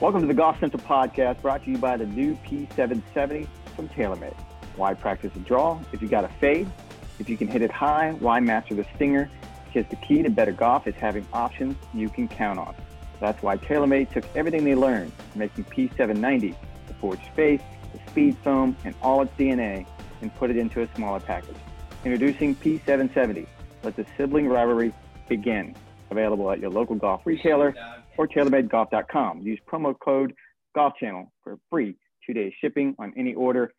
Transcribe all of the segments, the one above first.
Welcome to the Golf Central Podcast, brought to you by the new P770 from TaylorMade. Why practice a draw if you got a fade? If you can hit it high, why master the stinger? Because the key to better golf is having options you can count on. That's why TaylorMade took everything they learned, making P790, the forged face, the speed foam, and all its DNA, and put it into a smaller package. Introducing P770. Let the sibling rivalry begin. Available at your local golf retailer or TaylorMadeGolf.com. Use promo code Golf Channel for free 2-day shipping on any order.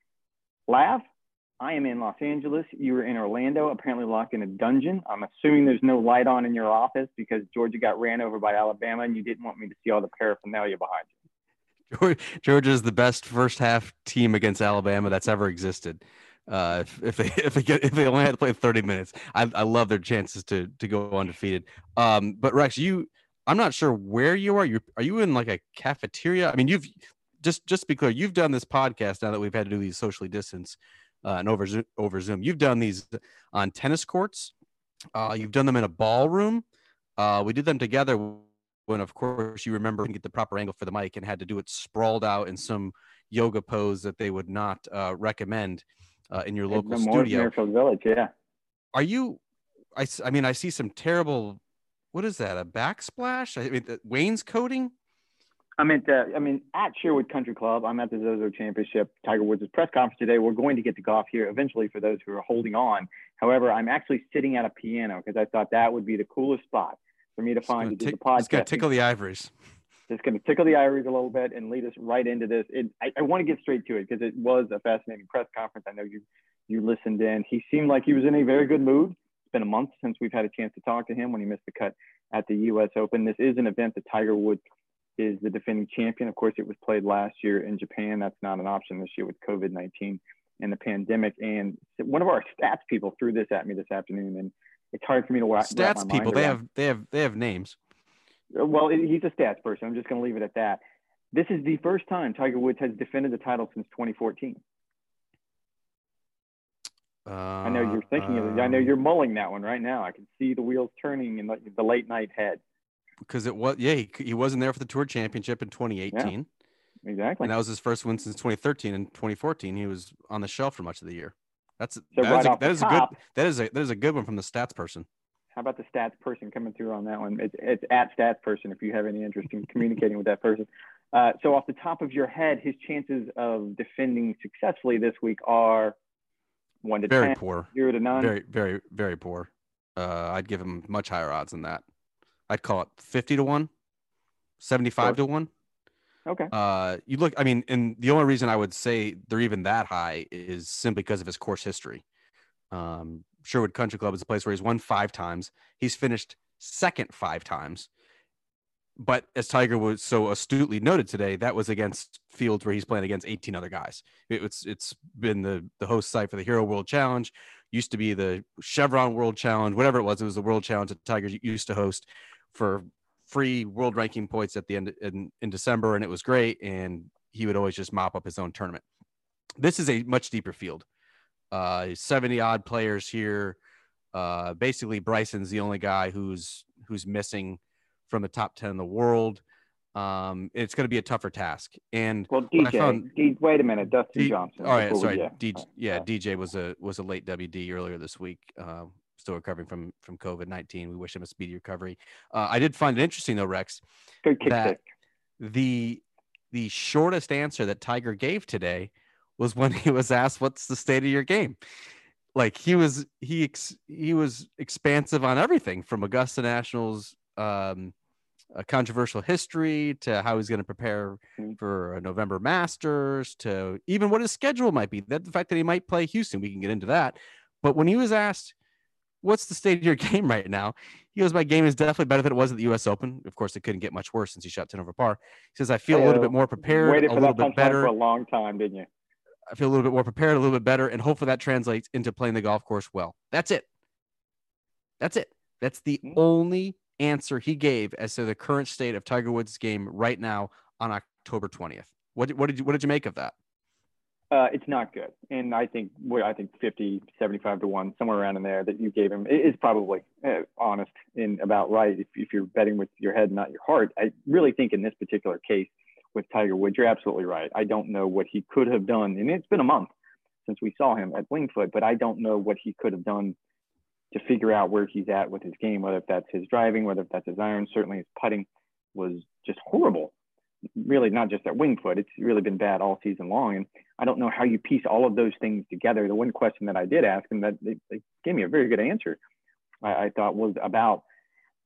Laugh. I am in Los Angeles. You were in Orlando, apparently locked in a dungeon. I'm assuming there's no light on in your office because Georgia got ran over by Alabama and you didn't want me to see all the paraphernalia behind you. Georgia's the best first half team against Alabama that's ever existed. If they only had to play 30 minutes, I love their chances to go undefeated. But Rex, I'm not sure where you are. Are you in like a cafeteria? I mean, you've just to be clear, you've done this podcast now that we've had to do these socially distance and over Zoom. You've done these on tennis courts. You've done them in a ballroom. We did them together when, of course, you remember we didn't get the proper angle for the mic and had to do it sprawled out in some yoga pose that they would not recommend. In your local studio, Miracle Village, yeah. Are you? I mean, I see some terrible. What is that? A backsplash? I mean, wainscoting. I mean, at Sherwood Country Club, I'm at the Zozo Championship. Tiger Woods' press conference today. We're going to get to golf here eventually for those who are holding on. However, I'm actually sitting at a piano because I thought that would be the coolest spot for me to find to do the podcast. It's gonna tickle the ivories. Just going to tickle the ivories a little bit and lead us right into this. I want to get straight to it because it was a fascinating press conference. I know you listened in. He seemed like he was in a very good mood. It's been a month since we've had a chance to talk to him when he missed the cut at the U.S. Open. This is an event that Tiger Woods is the defending champion. Of course, it was played last year in Japan. That's not an option this year with COVID-19 and the pandemic. And one of our stats people threw this at me this afternoon, and it's hard for me to watch. Stats people, they have names. Well, he's a stats person. I'm just going to leave it at that. This is the first time Tiger Woods has defended the title since 2014. I know you're thinking of it. I know you're mulling that one right now. I can see the wheels turning in the late night head. Because it was, he wasn't there for the Tour Championship in 2018. Yeah, exactly. And that was his first win since 2013. And 2014, he was on the shelf for much of the year. That is a good one from the stats person. How about the stats person coming through on that one? It's at stats person if you have any interest in communicating with that person. So off the top of your head, his chances of defending successfully this week are 1 to 10. Very poor. 0 to 9. Very, very, very poor. I'd give him much higher odds than that. I'd call it 50 to 1, 75 to 1. Okay. You look. I mean, and the only reason I would say they're even that high is simply because of his course history. Sherwood Country Club is a place where he's won 5 times. He's finished second 5 times. But as Tiger was so astutely noted today, that was against fields where he's playing against 18 other guys. It's been the host site for the Hero World Challenge, used to be the Chevron World Challenge, whatever it was the World Challenge that Tiger used to host for free world ranking points at the end in December, and it was great, and he would always just mop up his own tournament. This is a much deeper field. 70 odd players here. Basically Bryson's the only guy who's missing from the top 10 in the world. It's going to be a tougher task. And well, Dustin Johnson. All right, sorry. DJ was a late WD earlier this week. Still recovering from COVID-19. We wish him a speedy recovery. I did find it interesting though, Rex, that the shortest answer that Tiger gave today was when he was asked, what's the state of your game? Like he was expansive on everything from Augusta National's a controversial history to how he's going to prepare for a November Masters to even what his schedule might be. That the fact that he might play Houston, we can get into that. But when he was asked, what's the state of your game right now? He goes, my game is definitely better than it was at the U.S. Open. Of course, it couldn't get much worse since he shot 10 over par. He says, I feel a little bit more prepared, waited for a little bit better for a long time, didn't you? I feel a little bit more prepared, a little bit better, and hopefully that translates into playing the golf course well. That's it. That's it. That's the only answer he gave as to the current state of Tiger Woods' game right now on October 20th. What did you make of that? It's not good. And I think 50, 75 to 1, somewhere around in there that you gave him is probably honest and about right. If you're betting with your head, not your heart. I really think in this particular case with Tiger Woods, you're absolutely right. I don't know what he could have done. And it's been a month since we saw him at Winged Foot, but I don't know what he could have done to figure out where he's at with his game, whether if that's his driving, whether if that's his iron. Certainly his putting was just horrible. Really, not just at Winged Foot. It's really been bad all season long. And I don't know how you piece all of those things together. The one question that I did ask him that they gave me a very good answer, I thought, was about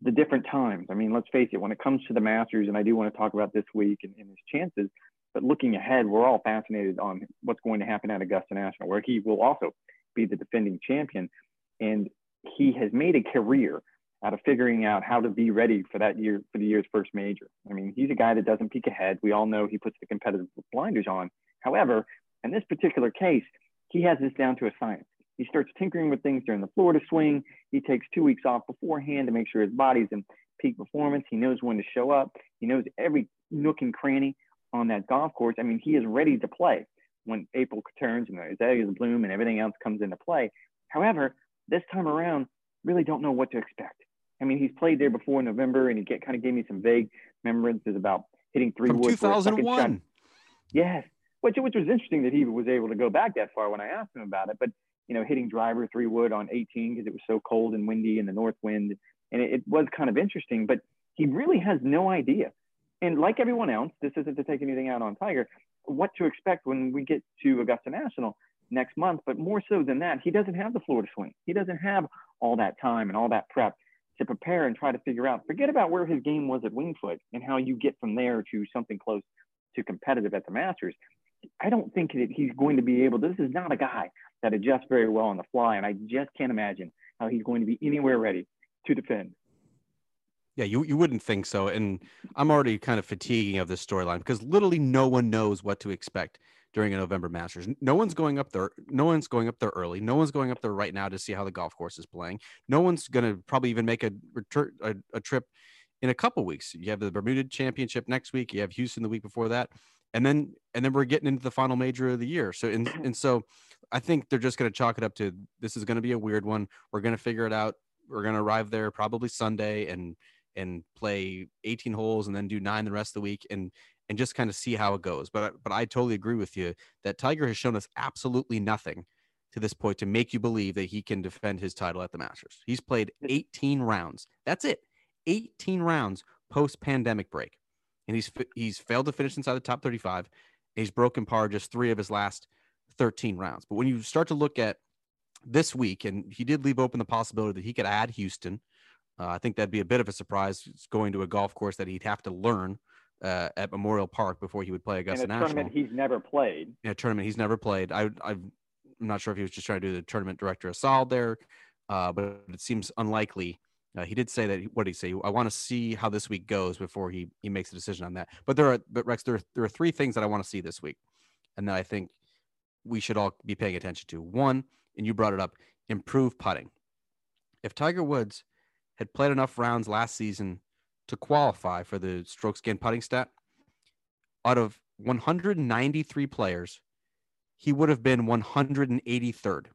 the different times. I mean, let's face it, when it comes to the Masters, and I do want to talk about this week and his chances, but looking ahead, we're all fascinated on what's going to happen at Augusta National, where he will also be the defending champion. And he has made a career out of figuring out how to be ready for that year, for the year's first major. I mean, he's a guy that doesn't peek ahead. We all know he puts the competitive blinders on. However, in this particular case, he has this down to a science. He starts tinkering with things during the Florida swing. He takes 2 weeks off beforehand to make sure his body's in peak performance. He knows when to show up. He knows every nook and cranny on that golf course. I mean, he is ready to play when April turns and the azaleas bloom and everything else comes into play. However, this time around, really don't know what to expect. I mean, he's played there before in November, and he kind of gave me some vague remembrances about hitting three woods. 2001. Yes, which was interesting that he was able to go back that far when I asked him about it. But, you know, hitting driver 3 wood on 18 because it was so cold and windy in the north wind. And it was kind of interesting, but he really has no idea. And like everyone else, this isn't to take anything out on Tiger, what to expect when we get to Augusta National next month. But more so than that, he doesn't have the Florida swing. He doesn't have all that time and all that prep to prepare and try to figure out. Forget about where his game was at Winged Foot and how you get from there to something close to competitive at the Masters. I don't think that he's going to be able to. This is not a guy that adjusts very well on the fly, and I just can't imagine how he's going to be anywhere ready to defend. Yeah, you wouldn't think so. And I'm already kind of fatiguing of this storyline because literally no one knows what to expect during a November Masters. No one's going up there. No one's going up there early. No one's going up there right now to see how the golf course is playing. No one's going to probably even make a trip in a couple weeks. You have the Bermuda Championship next week. You have Houston the week before that. And then we're getting into the final major of the year. So I think they're just going to chalk it up to, this is going to be a weird one. We're going to figure it out. We're going to arrive there probably Sunday and play 18 holes and then do 9 the rest of the week. And just kind of see how it goes. But I totally agree with you that Tiger has shown us absolutely nothing to this point to make you believe that he can defend his title at the Masters. He's played 18 rounds. That's it. 18 rounds post-pandemic break. And he's failed to finish inside the top 35. And he's broken par just 3 of his last 13 rounds. But when you start to look at this week, and he did leave open the possibility that he could add Houston. I think that'd be a bit of a surprise going to a golf course that he'd have to learn at Memorial Park before he would play Augusta National. In a tournament he's never played. I'm not sure if he was just trying to do the tournament director assault there, but it seems unlikely. He did say that. What did he say? I want to see how this week goes before he makes a decision on that. But Rex, there are 3 things that I want to see this week, and that I think we should all be paying attention to. One, and you brought it up, improve putting. If Tiger Woods had played enough rounds last season to qualify for the strokes gained putting stat, out of 193 players, he would have been 183rd.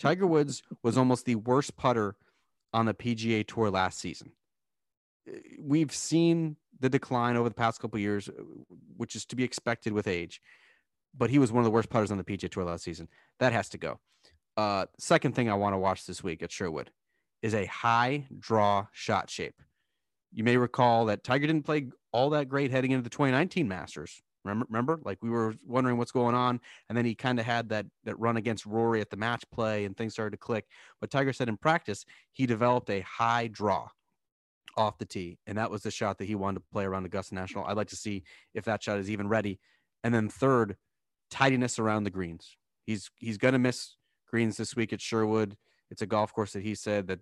Tiger Woods was almost the worst putter on the PGA Tour last season. We've seen the decline over the past couple of years, which is to be expected with age, but he was one of the worst putters on the PGA Tour last season. That has to go. Second thing I want to watch this week at Sherwood is a high draw shot shape. You may recall that Tiger didn't play all that great heading into the 2019 Masters. Remember, like we were wondering what's going on. And then he kind of had that run against Rory at the match play and things started to click. But Tiger said in practice, he developed a high draw off the tee. And that was the shot that he wanted to play around Augusta National. I'd like to see if that shot is even ready. And then third, tidiness around the greens. He's going to miss greens this week at Sherwood. It's a golf course that he said that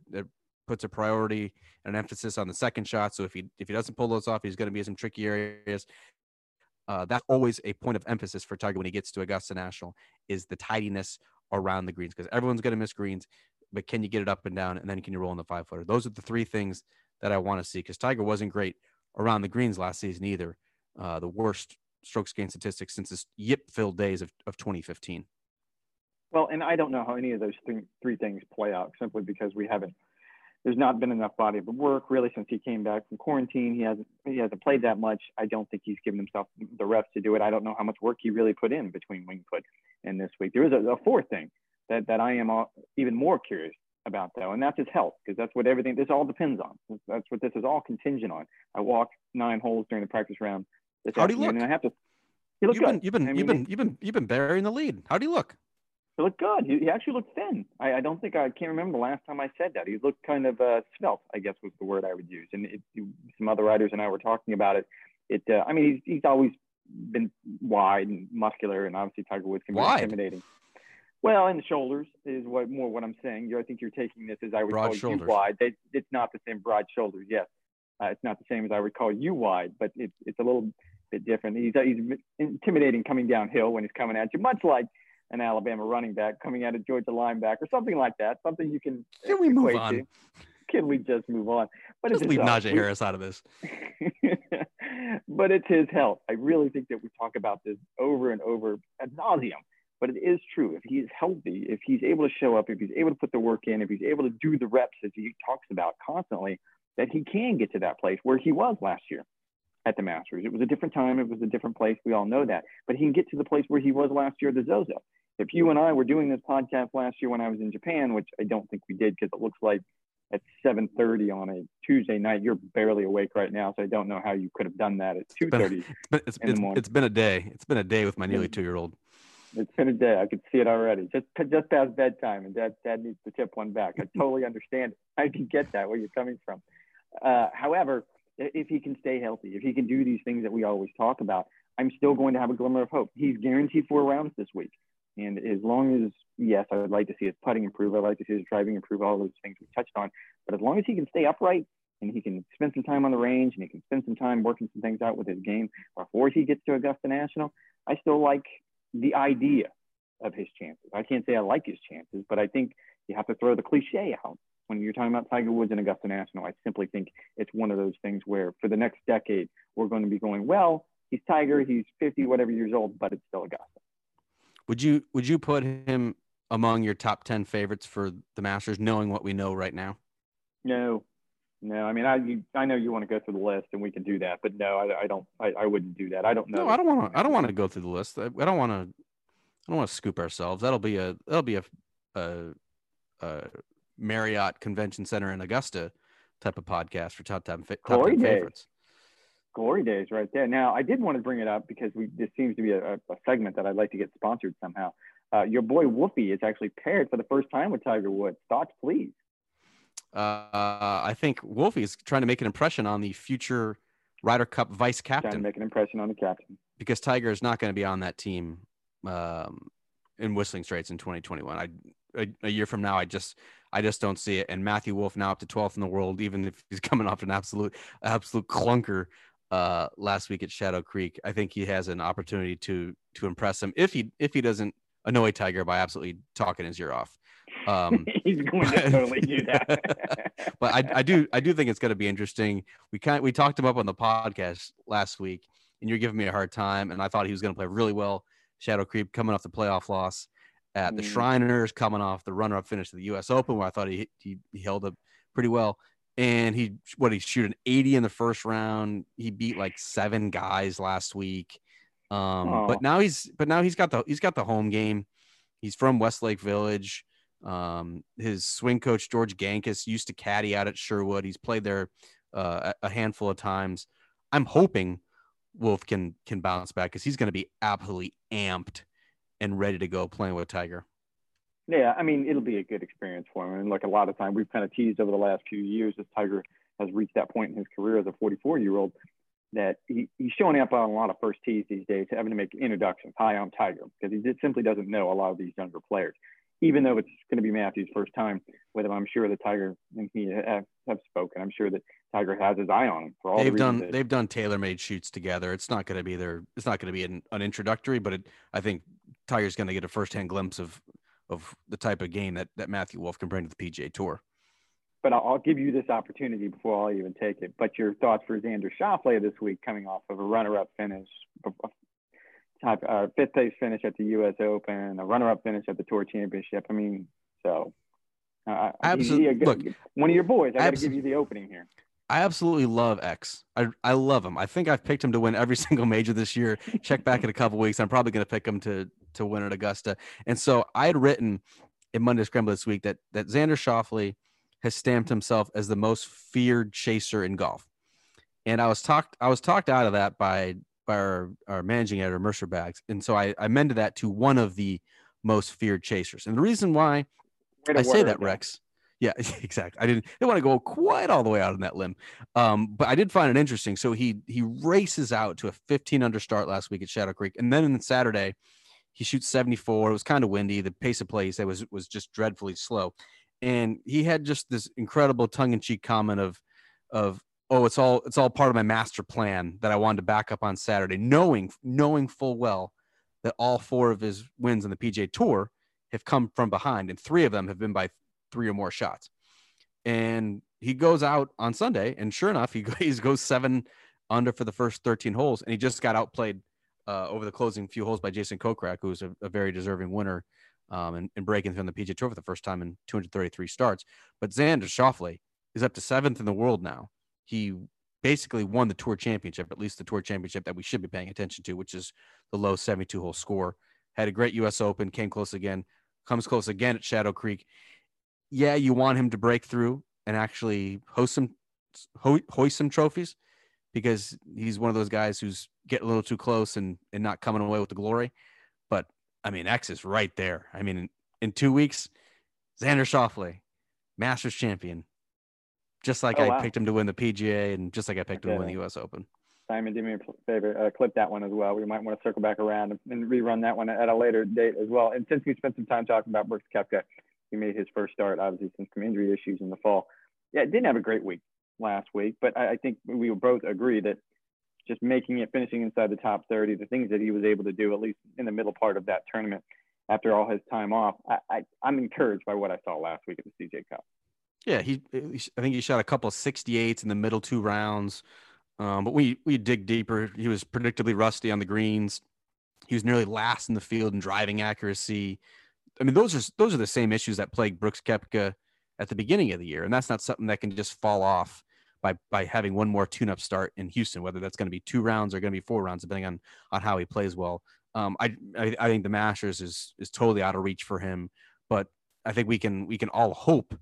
puts a priority and an emphasis on the second shot. So if he doesn't pull those off, he's going to be in some tricky areas. That's always a point of emphasis for Tiger when he gets to Augusta National, is the tidiness around the greens, because everyone's going to miss greens, but can you get it up and down, and then can you roll in the 5-footer? Those are the three things that I want to see, because Tiger wasn't great around the greens last season either. The worst strokes gained statistics since his yip-filled days of 2015. Well, and I don't know how any of those three things play out, simply because there's not been enough body of work really since he came back from quarantine. He hasn't played that much. I don't think he's given himself the reps to do it. I don't know how much work he really put in between Winged Foot and this week. There is a fourth thing that I am even more curious about, though, and that's his health, because that's what everything, this all depends on. That's what this is all contingent on. I walked 9 holes during the practice round. How do you look? He looked good. You've been burying the lead. How do you look? He looked good. He actually looked thin. I can't remember the last time I said that. He looked kind of svelte, I guess was the word I would use. And some other writers and I were talking about it. He's always been wide and muscular, and obviously Tiger Woods can be intimidating. Well, and the shoulders is what I'm saying. I think you're taking this as I would call you wide. It's not the same broad shoulders. Yes, it's not the same as I would call you wide, but it's a little bit different. He's intimidating coming downhill when he's coming at you, much like an Alabama running back coming out of Georgia linebacker, or something like that. Something you can. Can we move on? Can we just move on? But just leave Najee Harris out of this. But it's his health. I really think that we talk about this over and over ad nauseum. But it is true. If he's healthy, if he's able to show up, if he's able to put the work in, if he's able to do the reps as he talks about constantly, that he can get to that place where he was last year at the Masters. It was a different time. It was a different place. We all know that. But he can get to the place where he was last year at the Zozo. If you and I were doing this podcast last year when I was in Japan, which I don't think we did because it looks like at 7:30 on a Tuesday night, you're barely awake right now. So I don't know how you could have done that at 2:30. It's been a day. It's been a day with my nearly 2-year-old. It's been a day. I could see it already. Just past bedtime, and dad needs to tip one back. I totally understand it. I can get that where you're coming from. However, if he can stay healthy, if he can do these things that we always talk about, I'm still going to have a glimmer of hope. He's guaranteed 4 rounds this week. And as long as, yes, I would like to see his putting improve. I'd like to see his driving improve, all those things we touched on. But as long as he can stay upright and he can spend some time on the range and he can spend some time working some things out with his game before he gets to Augusta National, I still like the idea of his chances. I can't say I like his chances, but I think you have to throw the cliche out. When you're talking about Tiger Woods and Augusta National, I simply think it's one of those things where for the next decade, we're going to be going, well, he's Tiger, he's 50, whatever years old, but it's still Augusta. Would you put him among your top 10 favorites for the Masters, knowing what we know right now? No. I mean, I know you want to go through the list, and we can do that, but no, I wouldn't do that. I don't know. No, I don't want to go through the list. I don't want to scoop ourselves. That'll be a Marriott Convention Center in Augusta type of podcast for top 10 favorites. Glory days right there. Now, I did want to bring it up because this seems to be a segment that I'd like to get sponsored somehow. Your boy Wolfie is actually paired for the first time with Tiger Woods. Thoughts, please. I think Wolfie is trying to make an impression on the future Ryder Cup vice captain. Trying to make an impression on the captain. Because Tiger is not going to be on that team in Whistling Straits in 2021. A year from now, I just don't see it. And Matthew Wolff now up to 12th in the world, even if he's coming off an absolute clunker last week at Shadow Creek. I think he has an opportunity to impress him if he doesn't annoy Tiger by absolutely talking his ear off. He's going to totally do that. But I do think it's going to be interesting. We talked him up on the podcast last week, and you're giving me a hard time. And I thought he was going to play really well. Shadow Creek coming off the playoff loss at the Shriners, coming off the runner-up finish of the U.S. Open, where I thought he held up pretty well. And he shoot an 80 in the first round. He beat like 7 guys last week. But now he's got the home game. He's from Westlake Village. His swing coach, George Gankus, used to caddy out at Sherwood. He's played there a handful of times. I'm hoping Wolff can bounce back, because he's going to be absolutely amped and ready to go playing with Tiger. Yeah, I mean, it'll be a good experience for him. And like a lot of time, we've kind of teased over the last few years as Tiger has reached that point in his career as a 44-year-old that he's showing up on a lot of first tees these days, having to make introductions. Hi, I'm Tiger, because he simply doesn't know a lot of these younger players. Even though it's going to be Matthew's first time with him, I'm sure that Tiger and he have spoken. I'm sure that Tiger has his eye on him for all they've done. They've done TaylorMade shoots together. It's not going to be their. It's not going to be an introductory, but I think Tiger's going to get a firsthand glimpse of the type of game that Matthew Wolff can bring to the PGA Tour. But I'll give you this opportunity before I'll even take it. But your thoughts for Xander Schauffele this week, coming off of a runner-up finish, fifth-place finish at the U.S. Open, a runner-up finish at the Tour Championship. I mean, so absolutely. Look, one of your boys. I got to give you the opening here. I absolutely love X. I love him. I think I've picked him to win every single major this year. Check back in a couple weeks. I'm probably going to pick him to win at Augusta. And so I had written in Monday Scramble this week that Xander Schauffele has stamped himself as the most feared chaser in golf. And I was talked out of that by our managing editor, Mercer Bags. And so I amended that to one of the most feared chasers. And the reason why I say that, Rex. Yeah, exactly. I didn't want to go quite all the way out on that limb. But I did find it interesting. So he races out to a 15 under start last week at Shadow Creek. And then on Saturday, he shoots 74. It was kind of windy. The pace of play, he said, was just dreadfully slow. And he had just this incredible tongue-in-cheek comment of oh, it's all part of my master plan that I wanted to back up on Saturday, knowing full well that all four of his wins on the PGA Tour have come from behind, and three of them have been by three or more shots. And he goes out on Sunday, and sure enough, he goes 7 under for the first 13 holes, and he just got outplayed over the closing few holes by Jason Kokrak, who's a very deserving winner. And breaking through on the PGA Tour for the first time in 233 starts. But Xander Schauffele is up to 7th in the world now. He basically won the Tour Championship, at least the Tour Championship that we should be paying attention to, which is the low 72-hole score. Had a great U.S. Open, came close again, comes close again at Shadow Creek. Yeah, you want him to break through and actually hoist some trophies, because he's one of those guys who's getting a little too close and not coming away with the glory. But I mean, X is right there. I mean, in 2 weeks, Xander Schauffele, Masters champion, just like I picked him to win the PGA and just like I picked him to win the U.S. Open. Simon, do me a favor, clip that one as well. We might want to circle back around and rerun that one at a later date as well. And since we spent some time talking about Brooks Koepka, he made his first start, obviously, since some injury issues in the fall. Yeah, didn't have a great week last week, but I think we will both agree that just making it, finishing inside the top 30, the things that he was able to do, at least in the middle part of that tournament, after all his time off, I'm encouraged by what I saw last week at the CJ Cup. Yeah, I think he shot a couple of 68s in the middle two rounds, but we dig deeper. He was predictably rusty on the greens. He was nearly last in the field in driving accuracy. I mean, those are the same issues that plagued Brooks Koepka at the beginning of the year, and that's not something that can just fall off by having one more tune-up start in Houston, whether that's going to be 2 rounds or going to be 4 rounds, depending on how he plays well. I think the Masters is totally out of reach for him, but I think we can all hope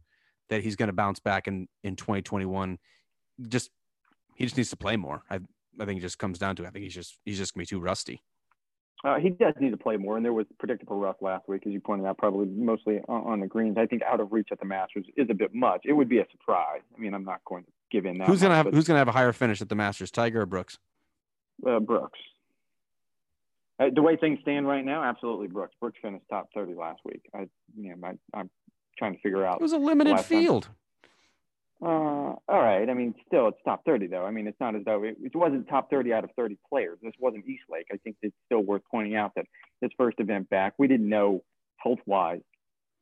that he's going to bounce back in 2021. He just needs to play more. I think it just comes down to, I think he's just going to be too rusty. He does need to play more, and there was predictable rough last week, as you pointed out, probably mostly on the greens. I think out of reach at the Masters is a bit much. It would be a surprise. I mean, I'm not going to give in that. Who's going to have a higher finish at the Masters, Tiger or Brooks? Brooks. The way things stand right now, absolutely Brooks. Brooks finished top 30 last week. I'm trying to figure out. It was a limited field. All right. I mean, still, it's top 30, though. I mean, it's not as though it wasn't top 30 out of 30 players. This wasn't Eastlake. I think it's still worth pointing out that this first event back, we didn't know health-wise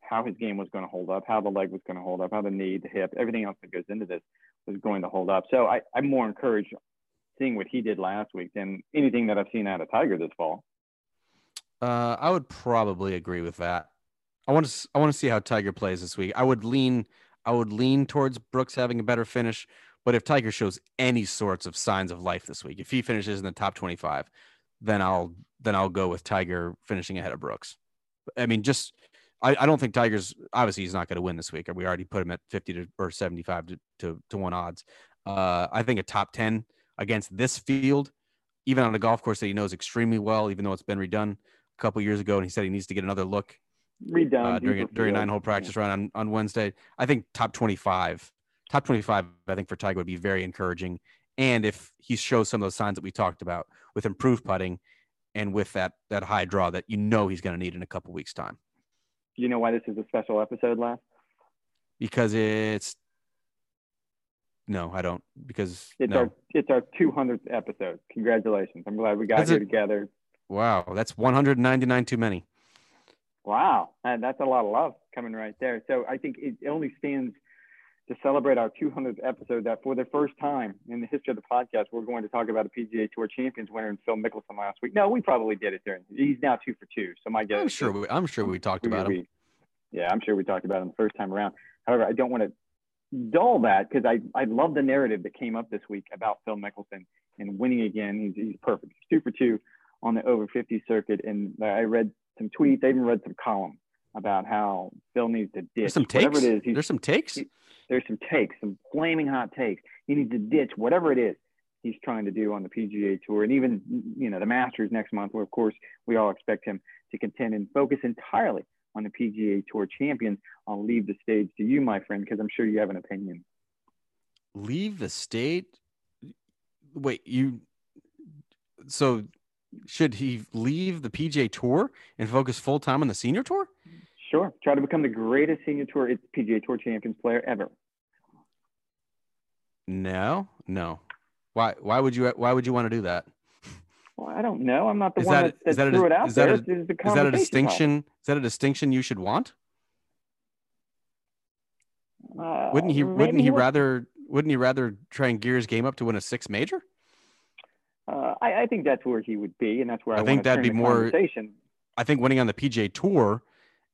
how his game was going to hold up, how the leg was going to hold up, how the knee, the hip, everything else that goes into this was going to hold up. So I'm more encouraged seeing what he did last week than anything that I've seen out of Tiger this fall. I would probably agree with that. I want to see how Tiger plays this week. I would lean towards Brooks having a better finish, but if Tiger shows any sorts of signs of life this week, if he finishes in the top 25, then I'll go with Tiger finishing ahead of Brooks. I mean, I don't think Tiger's obviously he's not going to win this week. We already put him at 50 to 75 to 1 odds. I think a top 10 against this field, even on a golf course that he knows extremely well, even though it's been redone a couple years ago, and he said he needs to get another look during a 9-hole practice run on Wednesday. I think top 25, I think, for Tiger would be very encouraging. And if he shows some of those signs that we talked about with improved putting and with that high draw that, you know, he's going to need in a couple weeks' time. You know why this is a special episode, Lance? It's our 200th episode. Congratulations. I'm glad we got here together. Wow. That's 199 too many. Wow. And that's a lot of love coming right there. So I think it only stands to celebrate our 200th episode that for the first time in the history of the podcast, we're going to talk about a PGA Tour Champions winner in Phil Mickelson last week. No, we probably did it during. He's now 2 for 2. So my guess. I'm sure we talked about him. Yeah, I'm sure we talked about him the first time around. However, I don't want to dull that because I love the narrative that came up this week about Phil Mickelson and winning again. He's perfect. 2 for 2 on the over 50 circuit. And I read some tweets. I even read some columns about how Phil needs to ditch. There's some takes? Whatever it is, some flaming hot takes. He needs to ditch whatever it is he's trying to do on the PGA Tour. And even, the Masters next month, where, of course, we all expect him to contend and focus entirely on the PGA Tour Champions. I'll leave the stage to you, my friend, because I'm sure you have an opinion. Leave the stage? Wait, so should he leave the PGA Tour and focus full-time on the senior tour? Sure. Try to become the greatest senior tour PGA Tour Champions player ever. No. Why would you want to do that? Well, I don't know. I'm not the one that threw it out there. Is that a distinction? Is that a distinction you should want? Wouldn't he rather try and gear his game up to win a 6 major? I think that's where he would be, and that's where I think that'd be more. I think winning on the PGA Tour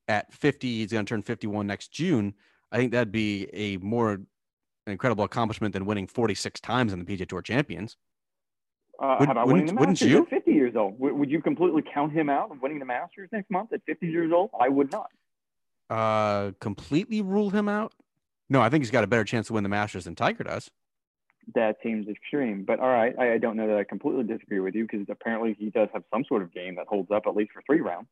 at 50, he's going to turn 51 next June. I think that'd be a more incredible accomplishment than winning 46 times on the PGA Tour Champions. How about winning the Masters at 50 years old? Would you completely count him out of winning the Masters next month at 50 years old? I would not. Completely rule him out? No, I think he's got a better chance to win the Masters than Tiger does. That seems extreme, but all right. I don't know that I completely disagree with you because apparently he does have some sort of game that holds up at least for 3 rounds.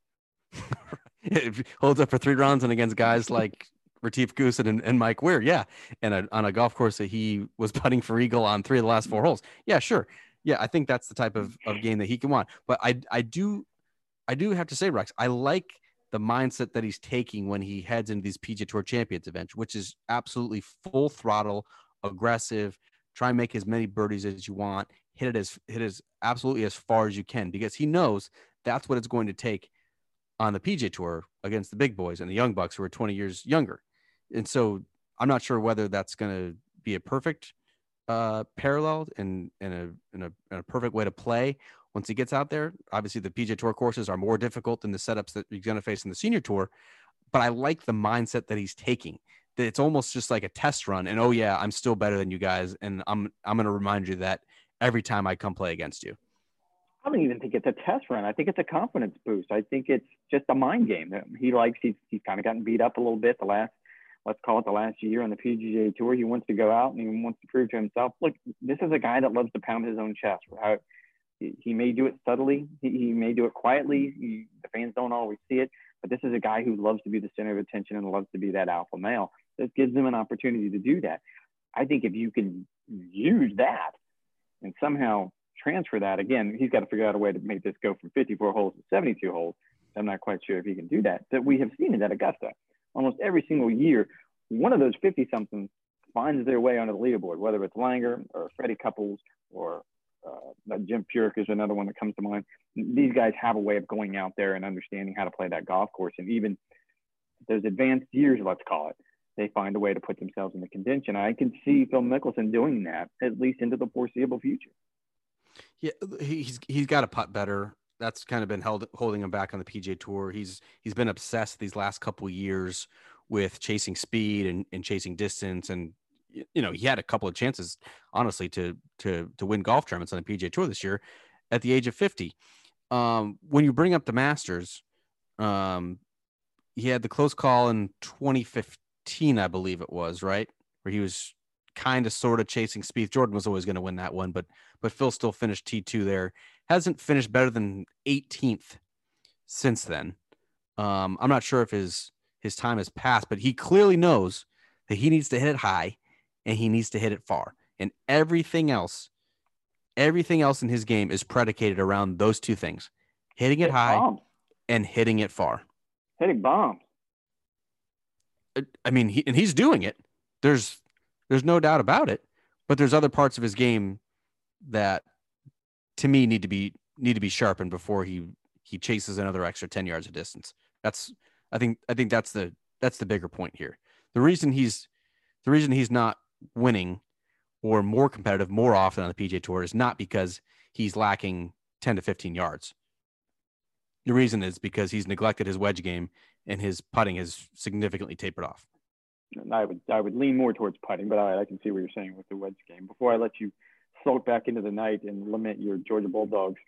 It holds up for 3 rounds and against guys like Retief Goosen and Mike Weir. Yeah. And on a golf course that he was putting for eagle on 3 of the last 4 holes. Yeah, sure. Yeah, I think that's the type of game that he can want. But I do have to say, Rex, I like the mindset that he's taking when he heads into these PGA Tour Champions events, which is absolutely full throttle, aggressive, try and make as many birdies as you want, hit it as absolutely as far as you can, because he knows that's what it's going to take on the PGA Tour against the big boys and the young bucks who are 20 years younger. And so I'm not sure whether that's going to be a perfect parallel and a perfect way to play once he gets out there. Obviously, the PGA Tour courses are more difficult than the setups that he's going to face in the senior tour, but I like the mindset that he's taking. That it's almost just like a test run, and oh yeah, I'm still better than you guys, and I'm going to remind you that every time I come play against you. I don't even think it's a test run. I think it's a confidence boost. I think it's just a mind game. He's kind of gotten beat up a little bit the last year on the PGA Tour. He wants to go out and he wants to prove to himself, look, this is a guy that loves to pound his own chest. He may do it subtly. He may do it quietly. The fans don't always see it, but this is a guy who loves to be the center of attention and loves to be that alpha male. This gives him an opportunity to do that. I think if you can use that and somehow transfer that, again, he's got to figure out a way to make this go from 54 holes to 72 holes. I'm not quite sure if he can do that. That we have seen it at Augusta. Almost every single year, one of those 50-somethings finds their way onto the leaderboard, whether it's Langer or Freddie Couples or Jim Furyk is another one that comes to mind. These guys have a way of going out there and understanding how to play that golf course. And even those advanced years, let's call it, they find a way to put themselves in the contention. I can see Phil Mickelson doing that, at least into the foreseeable future. Yeah, he's got to putt better. That's kind of been holding him back on the PGA Tour. He's been obsessed these last couple of years with chasing speed and chasing distance. And, he had a couple of chances, honestly, to win golf tournaments on the PGA Tour this year at the age of 50. When you bring up the Masters, he had the close call in 2015, I believe it was, right? Where he was kind of sort of chasing Spieth. Jordan was always going to win that one, but Phil still finished T2 there. Hasn't finished better than 18th since then. I'm not sure if his time has passed, but he clearly knows that he needs to hit it high and he needs to hit it far. And everything else in his game is predicated around those two things, hitting it high and hitting it far. Hitting bombs. I mean, he's doing it. There's no doubt about it, but there's other parts of his game that to me need to be sharpened before he chases another extra 10 yards of distance. I think that's the bigger point here. The reason he's not winning or more competitive more often on the PGA Tour is not because he's lacking 10 to 15 yards. The reason is because he's neglected his wedge game and his putting has significantly tapered off. And I would lean more towards putting, but I can see what you're saying with the wedge game. Before I let you sulk back into the night and lament your Georgia Bulldogs'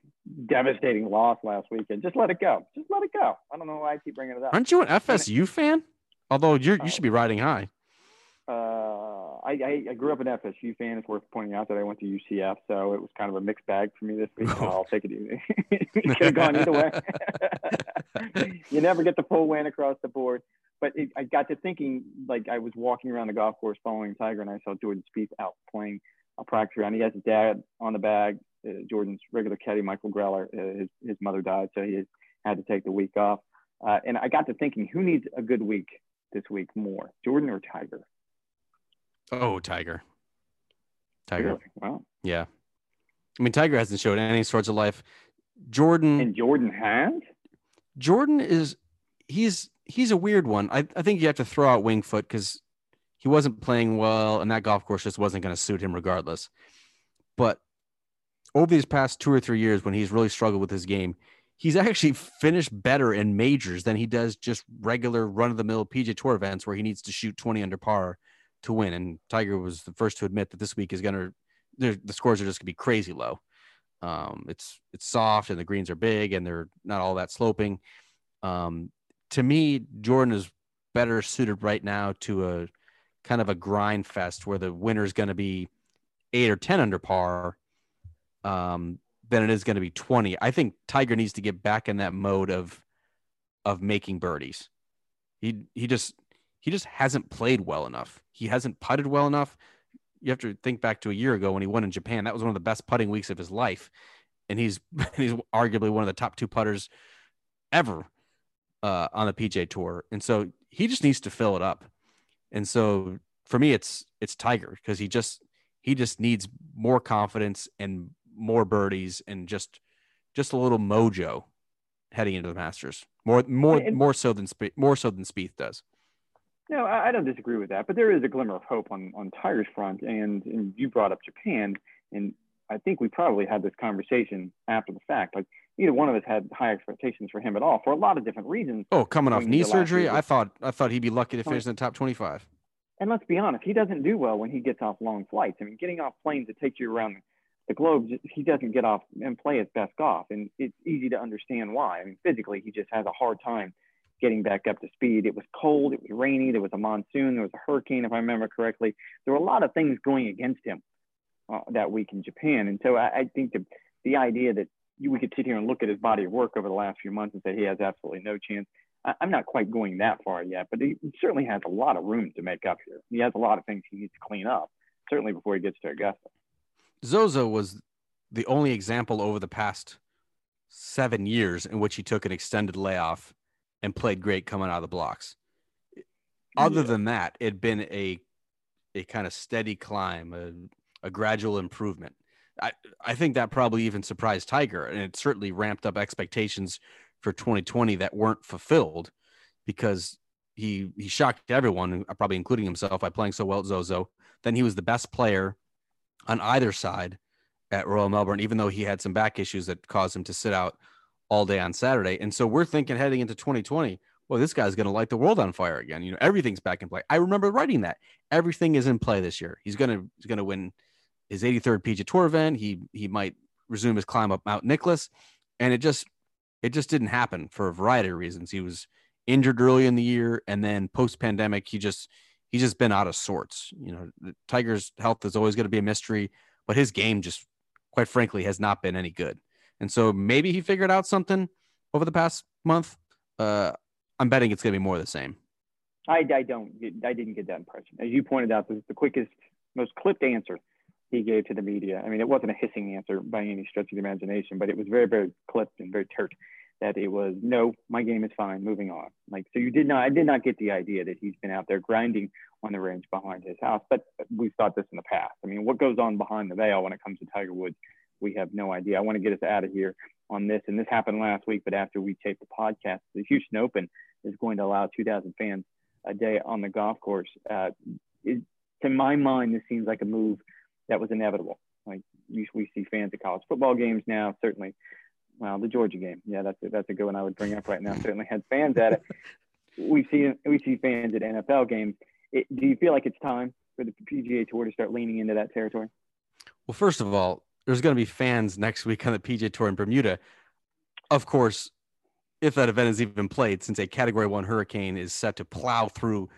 devastating loss last weekend, just let it go. Just let it go. I don't know why I keep bringing it up. Aren't you an FSU fan? Although you should be riding high. I grew up an FSU fan. It's worth pointing out that I went to UCF, so it was kind of a mixed bag for me this week. Oh. I'll take it easy. It could have gone either way. You never get the full win across the board. But I got to thinking, like, I was walking around the golf course following Tiger, and I saw Jordan Spieth out playing a practice round. He has his dad on the bag, Jordan's regular caddy, Michael Greller. His mother died, so he had to take the week off. And I got to thinking, who needs a good week this week more, Jordan or Tiger? Oh, Tiger. Really? Wow. Yeah. I mean, Tiger hasn't showed any sorts of life. Jordan has? Jordan is – he's a weird one. I think you have to throw out Winged Foot because he wasn't playing well, and that golf course just wasn't going to suit him regardless. But over these past 2 or 3 years when he's really struggled with his game, he's actually finished better in majors than he does just regular run-of-the-mill PGA Tour events where he needs to shoot 20 under par to win. And Tiger was the first to admit that this week is the scores are just gonna be crazy low. It's soft and the greens are big and they're not all that sloping. To me, Jordan is better suited right now to a kind of a grind fest where the winner is going to be 8 or 10 under par than it is going to be 20. I think Tiger needs to get back in that mode of making birdies. He just hasn't played well enough. He hasn't putted well enough. You have to think back to a year ago when he won in Japan. That was one of the best putting weeks of his life. And he's arguably one of the top 2 putters ever on the PGA Tour. And so he just needs to fill it up. And so for me, it's Tiger because he just needs more confidence and more birdies and just a little mojo heading into the Masters. More so than Spieth does. No, I don't disagree with that, but there is a glimmer of hope on Tiger's front, and you brought up Japan, and I think we probably had this conversation after the fact. Like, neither one of us had high expectations for him at all for a lot of different reasons. Oh, coming off knee surgery, I thought he'd be lucky to finish in the top 25. And let's be honest, he doesn't do well when he gets off long flights. I mean, getting off planes that take you around the globe, he doesn't get off and play his best golf, and it's easy to understand why. I mean, physically, he just has a hard time getting back up to speed. It was cold, it was rainy, there was a monsoon, there was a hurricane, if I remember correctly. There were a lot of things going against him that week in Japan. And so I think the idea that we could sit here and look at his body of work over the last few months and say he has absolutely no chance, I'm not quite going that far yet, but he certainly has a lot of room to make up here. He has a lot of things he needs to clean up, certainly before he gets to Augusta. Zozo was the only example over the past 7 years in which he took an extended layoff and played great coming out of the blocks. Other than that, it'd been a kind of steady climb, a gradual improvement. I think that probably even surprised Tiger, and it certainly ramped up expectations for 2020 that weren't fulfilled because he shocked everyone, probably including himself, by playing so well at Zozo. Then he was the best player on either side at Royal Melbourne, even though he had some back issues that caused him to sit out all day on Saturday. And so we're thinking heading into 2020, well, this guy's going to light the world on fire again. You know, everything's back in play. I remember writing that everything is in play this year. He's going to win his 83rd PGA Tour event. He might resume his climb up Mount Nicholas. And it just didn't happen for a variety of reasons. He was injured early in the year. And then post pandemic, he just, he's just been out of sorts. You know, Tiger's health is always going to be a mystery, but his game just, quite frankly, has not been any good. And so maybe he figured out something over the past month. I'm betting it's going to be more of the same. I didn't get that impression. As you pointed out, this is the quickest, most clipped answer he gave to the media. I mean, it wasn't a hissing answer by any stretch of the imagination, but it was very, very clipped and very terse. That it was, no, my game is fine, moving on. Like, so I did not get the idea that he's been out there grinding on the range behind his house, but we've thought this in the past. I mean, what goes on behind the veil when it comes to Tiger Woods, we have no idea. I want to get us out of here on this, and this happened last week, but after we taped the podcast, the Houston Open is going to allow 2,000 fans a day on the golf course. To my mind, this seems like a move that was inevitable. Like, we see fans at college football games now, certainly. Well, the Georgia game. Yeah, that's a good one I would bring up right now. Certainly had fans at it. We see fans at NFL games. Do you feel like it's time for the PGA Tour to start leaning into that territory? Well, first of all, there's going to be fans next week on the PGA Tour in Bermuda. Of course, if that event is even played, since a Category 1 hurricane is set to plow through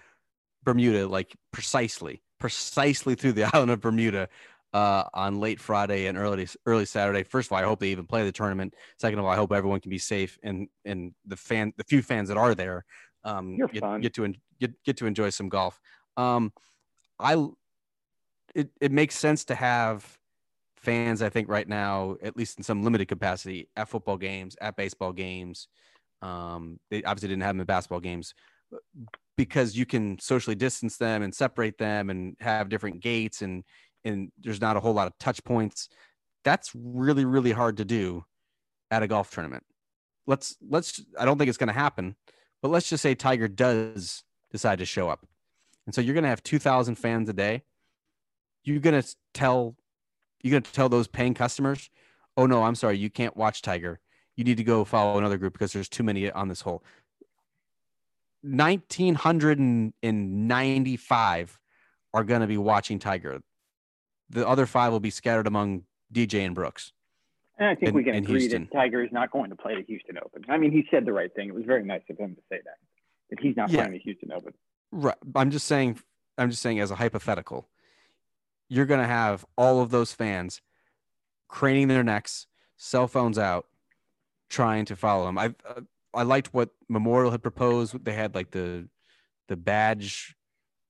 Bermuda, like precisely through the island of Bermuda, on late Friday and early Saturday. First of all, I hope they even play the tournament. Second of all, I hope everyone can be safe and the few fans that are there get to enjoy some golf. It makes sense to have fans, I think, right now, at least in some limited capacity, at football games, at baseball games. They obviously didn't have them at basketball games because you can socially distance them and separate them and have different gates and there's not a whole lot of touch points. That's really, really hard to do at a golf tournament. I don't think it's going to happen, but let's just say Tiger does decide to show up. And so you're going to have 2,000 fans a day. You're going to tell those paying customers, oh no, I'm sorry, you can't watch Tiger. You need to go follow another group because there's too many on this hole. 1,995 are going to be watching Tiger. The other 5 will be scattered among DJ and Brooks. And I think we can agree that Tiger is not going to play the Houston Open. I mean, he said the right thing. It was very nice of him to say that he's not playing the Houston Open. Right. I'm just saying as a hypothetical, you're going to have all of those fans craning their necks, cell phones out, trying to follow him. I liked what Memorial had proposed. They had like the badge,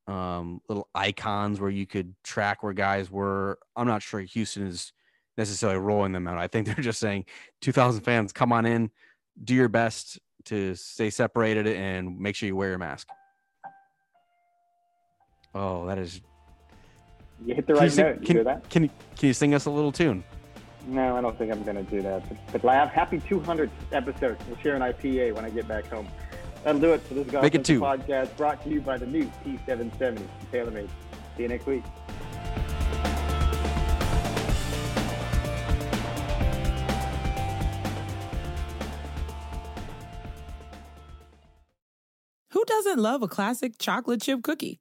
little icons where you could track where guys were. I'm not sure Houston is necessarily rolling them out. I think they're just saying 2,000 fans, come on in, do your best to stay separated and make sure you wear your mask. Oh, that is. You hit the right note. Can you do that? Can you sing us a little tune? No, I don't think I'm going to do that. But laugh. Happy 200th episode. We'll share an IPA when I get back home. That'll do it for this Golf Channel podcast, brought to you by the new P770 TaylorMade. See you next week. Who doesn't love a classic chocolate chip cookie?